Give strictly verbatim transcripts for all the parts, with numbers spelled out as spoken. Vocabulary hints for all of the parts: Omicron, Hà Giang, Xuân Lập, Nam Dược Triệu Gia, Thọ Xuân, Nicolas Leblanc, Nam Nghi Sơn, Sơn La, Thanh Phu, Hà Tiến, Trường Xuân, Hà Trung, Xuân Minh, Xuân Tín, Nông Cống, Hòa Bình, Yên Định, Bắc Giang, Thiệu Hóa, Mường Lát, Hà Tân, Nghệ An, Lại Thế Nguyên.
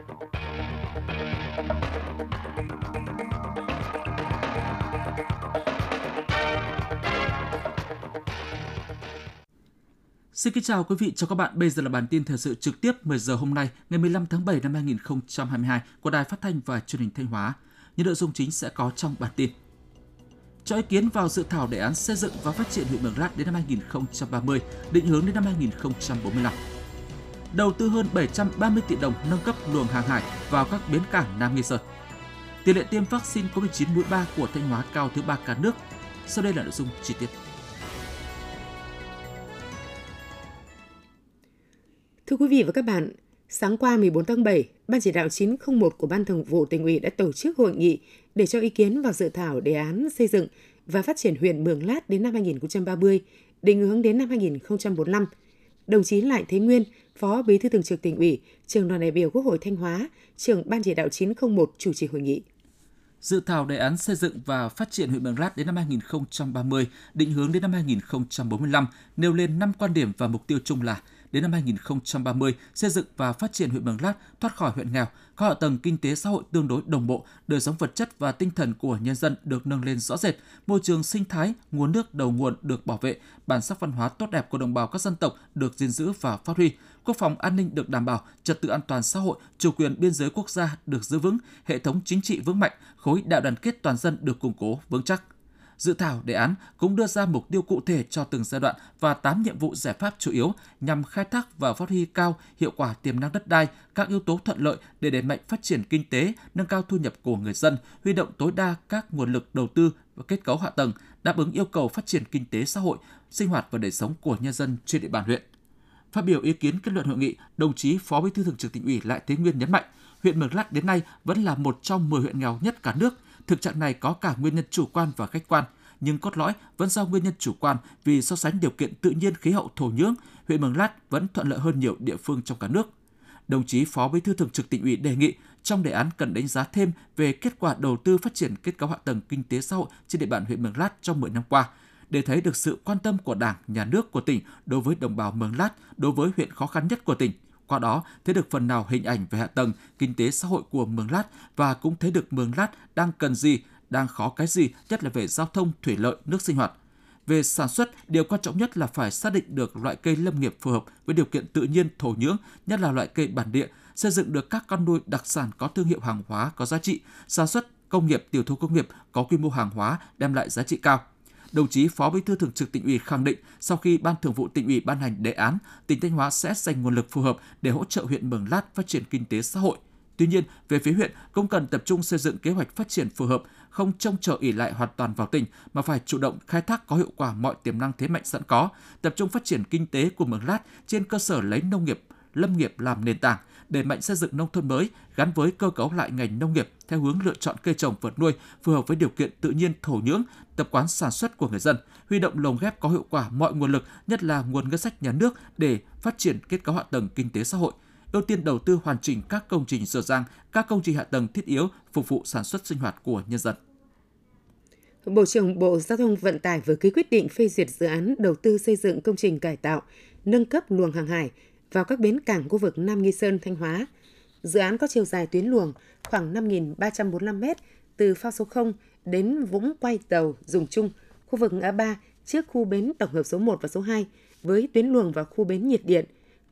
Xin kính chào quý vị, chào các bạn. Bây giờ là bản tin thời sự trực tiếp mười giờ hôm nay, ngày mười lăm tháng bảy năm hai nghìn không trăm hai mươi hai của Đài Phát thanh và Truyền hình Thanh Hóa. Những nội dung chính sẽ có trong bản tin. Cho ý kiến vào dự thảo đề án xây dựng và phát triển huyện Mường Lát đến năm hai nghìn không trăm ba mươi, định hướng đến năm hai nghìn không trăm bốn mươi lăm. Đầu tư hơn bảy trăm ba mươi tỷ đồng nâng cấp luồng hàng hải vào các bến cảng Nam Nghi Sơn. Tỷ lệ tiêm vaccine covid mười chín mũi ba của Thanh Hóa cao thứ ba cả nước. Sau đây là nội dung chi tiết. Thưa quý vị và các bạn, sáng qua mười bốn tháng bảy, Ban chỉ đạo chín không một của Ban Thường vụ Tỉnh ủy đã tổ chức hội nghị để cho ý kiến vào dự thảo đề án xây dựng và phát triển huyện Mường Lát đến năm hai nghìn không trăm ba mươi, định hướng đến năm hai nghìn không trăm bốn mươi lăm. Đồng chí Lại Thế Nguyên, Phó Bí thư Thường trực Tỉnh ủy, Trưởng đoàn đại biểu Quốc hội Thanh Hóa, Trưởng Ban chỉ đạo chín không một chủ trì hội nghị. Dự thảo đề án xây dựng và phát triển huyện Mường Lát đến năm hai nghìn không trăm ba mươi, định hướng đến năm hai nghìn không trăm bốn mươi lăm nêu lên năm quan điểm và mục tiêu chung là: đến năm hai nghìn không trăm ba mươi, xây dựng và phát triển huyện Mường Lát thoát khỏi huyện nghèo, có hạ tầng kinh tế xã hội tương đối đồng bộ, đời sống vật chất và tinh thần của nhân dân được nâng lên rõ rệt, môi trường sinh thái, nguồn nước đầu nguồn được bảo vệ, bản sắc văn hóa tốt đẹp của đồng bào các dân tộc được gìn giữ và phát huy, quốc phòng an ninh được đảm bảo, trật tự an toàn xã hội, chủ quyền biên giới quốc gia được giữ vững, hệ thống chính trị vững mạnh, khối đại đoàn kết toàn dân được củng cố vững chắc. Dự thảo đề án cũng đưa ra mục tiêu cụ thể cho từng giai đoạn và tám nhiệm vụ giải pháp chủ yếu nhằm khai thác và phát huy cao hiệu quả tiềm năng đất đai, các yếu tố thuận lợi để đẩy mạnh phát triển kinh tế, nâng cao thu nhập của người dân, huy động tối đa các nguồn lực đầu tư và kết cấu hạ tầng, đáp ứng yêu cầu phát triển kinh tế xã hội, sinh hoạt và đời sống của nhân dân trên địa bàn huyện. Phát biểu ý kiến kết luận hội nghị, đồng chí Phó Bí thư Thường trực Tỉnh ủy Lại Thế Nguyên nhấn mạnh, huyện Mường Lát đến nay vẫn là một trong mười huyện nghèo nhất cả nước. Thực trạng này có cả nguyên nhân chủ quan và khách quan, nhưng cốt lõi vẫn do nguyên nhân chủ quan vì so sánh điều kiện tự nhiên khí hậu thổ nhưỡng, huyện Mường Lát vẫn thuận lợi hơn nhiều địa phương trong cả nước. Đồng chí Phó Bí thư Thường trực Tỉnh ủy đề nghị trong đề án cần đánh giá thêm về kết quả đầu tư phát triển kết cấu hạ tầng kinh tế xã hội trên địa bàn huyện Mường Lát trong mười năm qua, để thấy được sự quan tâm của Đảng, Nhà nước của tỉnh đối với đồng bào Mường Lát, đối với huyện khó khăn nhất của tỉnh. Qua đó, thấy được phần nào hình ảnh về hạ tầng, kinh tế xã hội của Mường Lát và cũng thấy được Mường Lát đang cần gì, đang khó cái gì, nhất là về giao thông, thủy lợi, nước sinh hoạt. Về sản xuất, điều quan trọng nhất là phải xác định được loại cây lâm nghiệp phù hợp với điều kiện tự nhiên thổ nhưỡng, nhất là loại cây bản địa, xây dựng được các con nuôi đặc sản có thương hiệu hàng hóa có giá trị, sản xuất, công nghiệp, tiểu thủ công nghiệp có quy mô hàng hóa đem lại giá trị cao. Đồng chí Phó Bí thư Thường trực Tỉnh ủy khẳng định, sau khi Ban Thường vụ Tỉnh ủy ban hành đề án, tỉnh Thanh Hóa sẽ dành nguồn lực phù hợp để hỗ trợ huyện Mường Lát phát triển kinh tế xã hội. Tuy nhiên, về phía huyện cũng cần tập trung xây dựng kế hoạch phát triển phù hợp, không trông chờ ỷ lại hoàn toàn vào tỉnh mà phải chủ động khai thác có hiệu quả mọi tiềm năng thế mạnh sẵn có, tập trung phát triển kinh tế của Mường Lát trên cơ sở lấy nông nghiệp, lâm nghiệp làm nền tảng, đẩy mạnh xây dựng nông thôn mới gắn với cơ cấu lại ngành nông nghiệp theo hướng lựa chọn cây trồng vật nuôi phù hợp với điều kiện tự nhiên thổ nhưỡng, tập quán sản xuất của người dân, huy động lồng ghép có hiệu quả mọi nguồn lực, nhất là nguồn ngân sách nhà nước để phát triển kết cấu hạ tầng kinh tế xã hội, ưu tiên đầu tư hoàn chỉnh các công trình dở dang, các công trình hạ tầng thiết yếu phục vụ sản xuất sinh hoạt của nhân dân. Bộ trưởng Bộ Giao thông Vận tải vừa ký quyết định phê duyệt dự án đầu tư xây dựng công trình cải tạo, nâng cấp luồng hàng hải vào các bến cảng khu vực Nam Nghi Sơn, Thanh Hóa. Dự án có chiều dài tuyến luồng khoảng năm nghìn ba trăm bốn mươi lăm mét từ phao số không đến vũng quay tàu dùng chung, khu vực ngã ba trước khu bến tổng hợp số một và số hai với tuyến luồng vào khu bến nhiệt điện.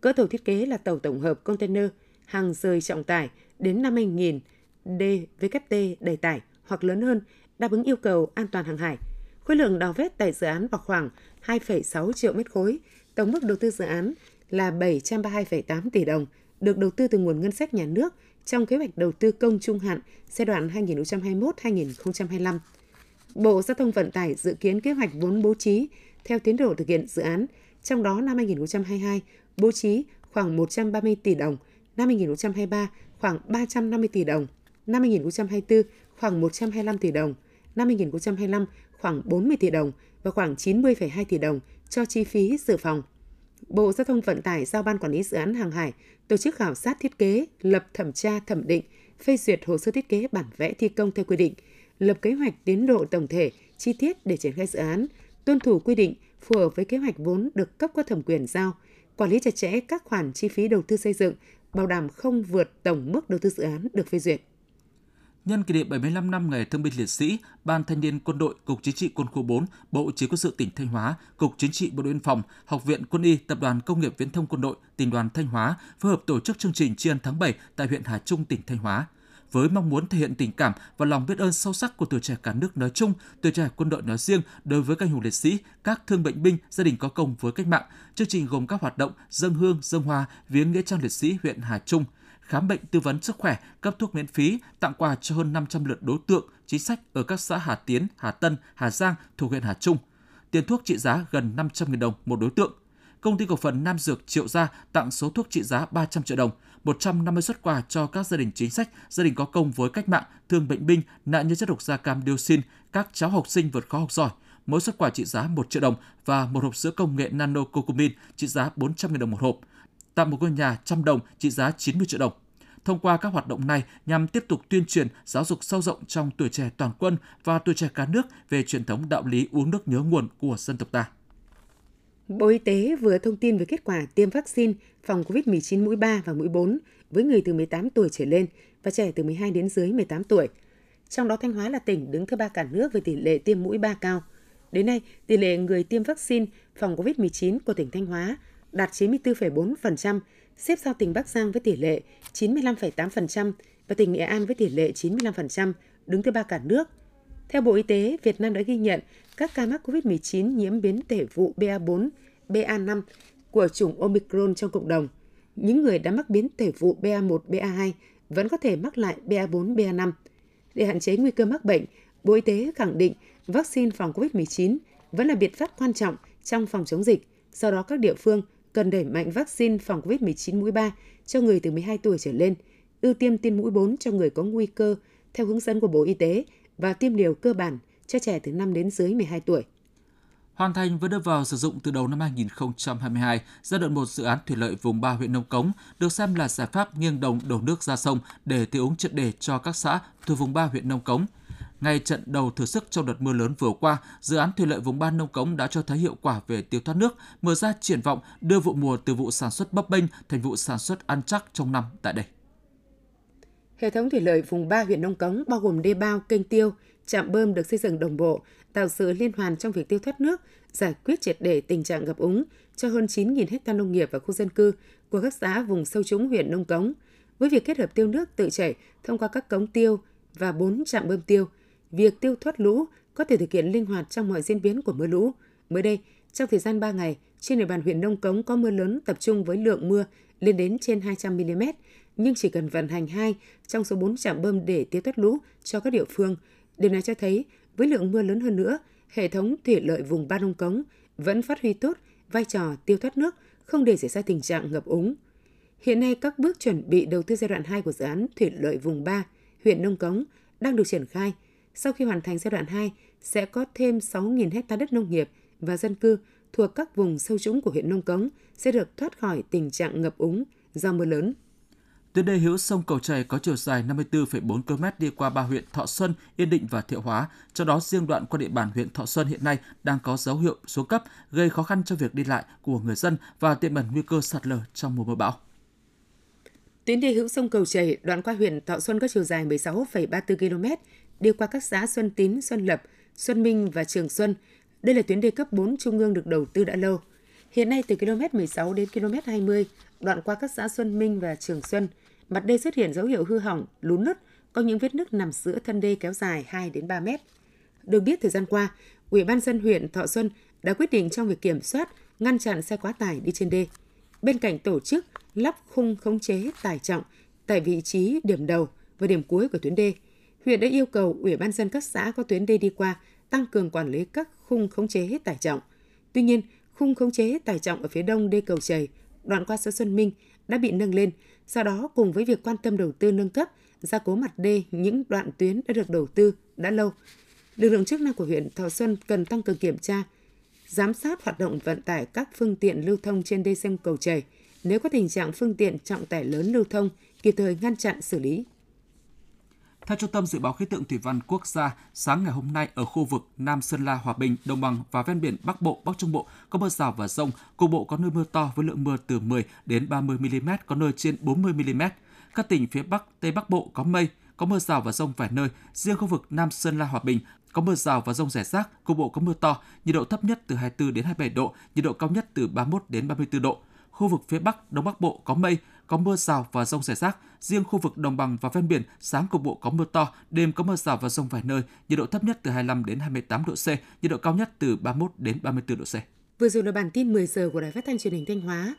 Cỡ tàu thiết kế là tàu tổng hợp container, hàng rời trọng tải đến năm mươi nghìn đê vê kép tê đầy tải hoặc lớn hơn, đáp ứng yêu cầu an toàn hàng hải. Khối lượng đào vét tại dự án vào khoảng hai phẩy sáu triệu mét khối, tổng mức đầu tư dự án là bảy trăm ba mươi hai phẩy tám tỷ đồng, được đầu tư từ nguồn ngân sách nhà nước trong kế hoạch đầu tư công trung hạn giai đoạn hai nghìn không trăm hai mươi mốt đến hai nghìn không trăm hai mươi lăm. Bộ Giao thông Vận tải dự kiến kế hoạch vốn bố trí theo tiến độ thực hiện dự án, trong đó năm hai nghìn không trăm hai mươi hai bố trí khoảng một trăm ba mươi tỷ đồng, năm hai nghìn không trăm hai mươi ba khoảng ba trăm năm mươi tỷ đồng, năm hai nghìn không trăm hai mươi tư khoảng một trăm hai mươi lăm tỷ đồng, năm hai nghìn không trăm hai mươi lăm khoảng bốn mươi tỷ đồng và khoảng chín mươi phẩy hai tỷ đồng cho chi phí dự phòng. Bộ Giao thông Vận tải giao Ban Quản lý Dự án Hàng hải tổ chức khảo sát thiết kế, lập thẩm tra thẩm định, phê duyệt hồ sơ thiết kế bản vẽ thi công theo quy định, lập kế hoạch tiến độ tổng thể, chi tiết để triển khai dự án, tuân thủ quy định phù hợp với kế hoạch vốn được cấp có thẩm quyền giao, quản lý chặt chẽ các khoản chi phí đầu tư xây dựng, bảo đảm không vượt tổng mức đầu tư dự án được phê duyệt. Nhân kỷ niệm bảy mươi lăm năm ngày Thương binh Liệt sĩ, Ban Thanh niên Quân đội, Cục Chính trị Quân khu bốn, Bộ Chỉ huy Quân sự tỉnh Thanh Hóa, Cục Chính trị Bộ đội Biên phòng, Học viện Quân y, Tập đoàn Công nghiệp Viễn thông Quân đội, Tỉnh đoàn Thanh Hóa phối hợp tổ chức chương trình tri ân tháng bảy tại huyện Hà Trung, tỉnh Thanh Hóa. Với mong muốn thể hiện tình cảm và lòng biết ơn sâu sắc của tuổi trẻ cả nước nói chung, tuổi trẻ quân đội nói riêng đối với các anh hùng liệt sĩ, các thương bệnh binh, gia đình có công với cách mạng, chương trình gồm các hoạt động dâng hương, dâng hoa, viếng nghĩa trang liệt sĩ huyện Hà Trung, khám bệnh tư vấn sức khỏe, cấp thuốc miễn phí, tặng quà cho hơn năm trăm lượt đối tượng chính sách ở các xã Hà Tiến, Hà Tân, Hà Giang thuộc huyện Hà Trung. Tiền thuốc trị giá gần năm trăm nghìn đồng một đối tượng. Công ty cổ phần Nam Dược Triệu Gia tặng số thuốc trị giá ba trăm triệu đồng, một trăm năm mươi suất quà cho các gia đình chính sách, gia đình có công với cách mạng, thương bệnh binh, nạn nhân chất độc da cam dioxin, các cháu học sinh vượt khó học giỏi. Mỗi suất quà trị giá một triệu đồng và một hộp sữa công nghệ nano cocumin trị giá bốn trăm nghìn đồng một hộp. Tặng một ngôi nhà trăm đồng trị giá chín mươi triệu đồng. Thông qua các hoạt động này nhằm tiếp tục tuyên truyền, giáo dục sâu rộng trong tuổi trẻ toàn quân và tuổi trẻ cả nước về truyền thống đạo lý uống nước nhớ nguồn của dân tộc ta. Bộ Y tế vừa thông tin về kết quả tiêm vaccine phòng covid mười chín mũi ba và mũi bốn với người từ mười tám tuổi trở lên và trẻ từ mười hai đến dưới mười tám tuổi. Trong đó Thanh Hóa là tỉnh đứng thứ ba cả nước về tỷ lệ tiêm mũi ba cao. Đến nay, tỷ lệ người tiêm vaccine phòng covid mười chín của tỉnh Thanh Hóa đạt chín mươi tư phẩy bốn phần trăm, xếp sau tỉnh Bắc Giang với tỷ lệ chín mươi lăm phẩy tám phần trăm và tỉnh Nghệ An với tỷ lệ chín mươi lăm phần trăm, đứng thứ ba cả nước. Theo Bộ Y tế, Việt Nam đã ghi nhận các ca mắc covid mười chín nhiễm biến thể vụ B A bốn, B A năm của chủng Omicron trong cộng đồng. Những người đã mắc biến thể vụ B A một, B A hai vẫn có thể mắc lại B A bốn, B A năm. Để hạn chế nguy cơ mắc bệnh, Bộ Y tế khẳng định vaccine phòng covid mười chín vẫn là biện pháp quan trọng trong phòng chống dịch. Do đó, các địa phương cần đẩy mạnh vaccine phòng covid mười chín mũi ba cho người từ mười hai tuổi trở lên, ưu tiên tiêm mũi bốn cho người có nguy cơ theo hướng dẫn của Bộ Y tế và tiêm liều cơ bản cho trẻ từ năm đến dưới mười hai tuổi. Hoàn thành và đưa vào sử dụng từ đầu năm hai nghìn không trăm hai mươi hai, giai đoạn một dự án thủy lợi vùng ba huyện Nông Cống được xem là giải pháp nghiêng đồng đổ nước ra sông để tiêu úng triệt để cho các xã thuộc vùng ba huyện Nông Cống. Ngay trận đầu thử sức trong đợt mưa lớn vừa qua, dự án thủy lợi vùng ba Nông Cống đã cho thấy hiệu quả về tiêu thoát nước, mở ra triển vọng đưa vụ mùa từ vụ sản xuất bấp bênh thành vụ sản xuất ăn chắc trong năm tại đây. Hệ thống thủy lợi vùng ba huyện Nông Cống bao gồm đê bao, kênh tiêu, trạm bơm được xây dựng đồng bộ, tạo sự liên hoàn trong việc tiêu thoát nước, giải quyết triệt để tình trạng ngập úng cho hơn chín nghìn ha nông nghiệp và khu dân cư của các xã vùng sâu trũng huyện Nông Cống. Với việc kết hợp tiêu nước tự chảy thông qua các cống tiêu và bốn trạm bơm tiêu, việc tiêu thoát lũ có thể thực hiện linh hoạt trong mọi diễn biến của mưa lũ. Mới đây, trong thời gian ba ngày, trên địa bàn huyện Nông Cống có mưa lớn tập trung với lượng mưa lên đến trên hai trăm mi-li-mét, nhưng chỉ cần vận hành hai trong số bốn trạm bơm để tiêu thoát lũ cho các địa phương. Điều này cho thấy, với lượng mưa lớn hơn nữa, hệ thống thủy lợi vùng ba Nông Cống vẫn phát huy tốt vai trò tiêu thoát nước, không để xảy ra tình trạng ngập úng. Hiện nay, các bước chuẩn bị đầu tư giai đoạn hai của dự án thủy lợi vùng ba, huyện Nông Cống đang được triển khai. Sau khi hoàn thành giai đoạn hai, sẽ có thêm sáu nghìn ha đất nông nghiệp và dân cư thuộc các vùng sâu trũng của huyện Nông Cống sẽ được thoát khỏi tình trạng ngập úng do mưa lớn. Tuyến đê hữu sông Cầu Chày có chiều dài năm mươi tư phẩy bốn km đi qua ba huyện Thọ Xuân, Yên Định và Thiệu Hóa, trong đó riêng đoạn qua địa bàn huyện Thọ Xuân hiện nay đang có dấu hiệu xuống cấp, gây khó khăn cho việc đi lại của người dân và tiềm ẩn nguy cơ sạt lở trong mùa mưa bão. Tuyến đê hữu sông Cầu Chày đoạn qua huyện Thọ Xuân có chiều dài mười sáu phẩy ba mươi tư km, đi qua các xã Xuân Tín, Xuân Lập, Xuân Minh và Trường Xuân. Đây là tuyến đê cấp bốn trung ương được đầu tư đã lâu. Hiện nay từ km mười sáu đến km hai mươi, đoạn qua các xã Xuân Minh và Trường Xuân, mặt đê xuất hiện dấu hiệu hư hỏng, lún nứt, có những vết nứt nằm giữa thân đê kéo dài hai đến ba mét. Được biết thời gian qua, Ủy ban nhân dân huyện Thọ Xuân đã quyết định trong việc kiểm soát, ngăn chặn xe quá tải đi trên đê. Bên cạnh tổ chức lắp khung khống chế tải trọng tại vị trí điểm đầu và điểm cuối của tuyến đê, huyện đã yêu cầu Ủy ban nhân dân các xã có tuyến đê đi qua tăng cường quản lý các khung khống chế tải trọng. Tuy nhiên, khung khống chế tải trọng ở phía đông đê Cầu Chày, đoạn qua xã Xuân Minh đã bị nâng lên, do đó cùng với việc quan tâm đầu tư nâng cấp, gia cố mặt đê những đoạn tuyến đã được đầu tư đã lâu. Lực lượng chức năng của huyện Thọ Xuân cần tăng cường kiểm tra, giám sát hoạt động vận tải các phương tiện lưu thông trên đê sông Cầu Chày, nếu có tình trạng phương tiện trọng tải lớn lưu thông kịp thời ngăn chặn xử lý. Theo Trung tâm Dự báo Khí tượng Thủy văn Quốc gia, sáng ngày hôm nay ở khu vực Nam Sơn La, Hòa Bình, Đồng bằng và ven biển Bắc Bộ, Bắc Trung Bộ có mưa rào và dông, cục bộ có nơi mưa to với lượng mưa từ mười đến ba mươi mi li mét, có nơi trên bốn mươi mi li mét. Các tỉnh phía Bắc, Tây Bắc Bộ có mây, có mưa rào và dông vài nơi, riêng khu vực Nam Sơn La, Hòa Bình có mưa rào và dông rải rác, cục bộ có mưa to, nhiệt độ thấp nhất từ hai mươi bốn đến hai mươi bảy độ, nhiệt độ cao nhất từ ba mươi mốt đến ba mươi bốn độ. Khu vực phía Bắc, Đông Bắc Bộ có mây, có mưa rào và dông rải rác, riêng khu vực đồng bằng và ven biển sáng cục bộ có mưa to, đêm có mưa rào và dông vài nơi, nhiệt độ thấp nhất từ hai mươi lăm đến hai mươi tám độ C, nhiệt độ cao nhất từ ba mươi mốt đến ba mươi bốn độ C. Vừa rồi là bản tin mười giờ của Đài Phát thanh Truyền hình Thanh Hóa.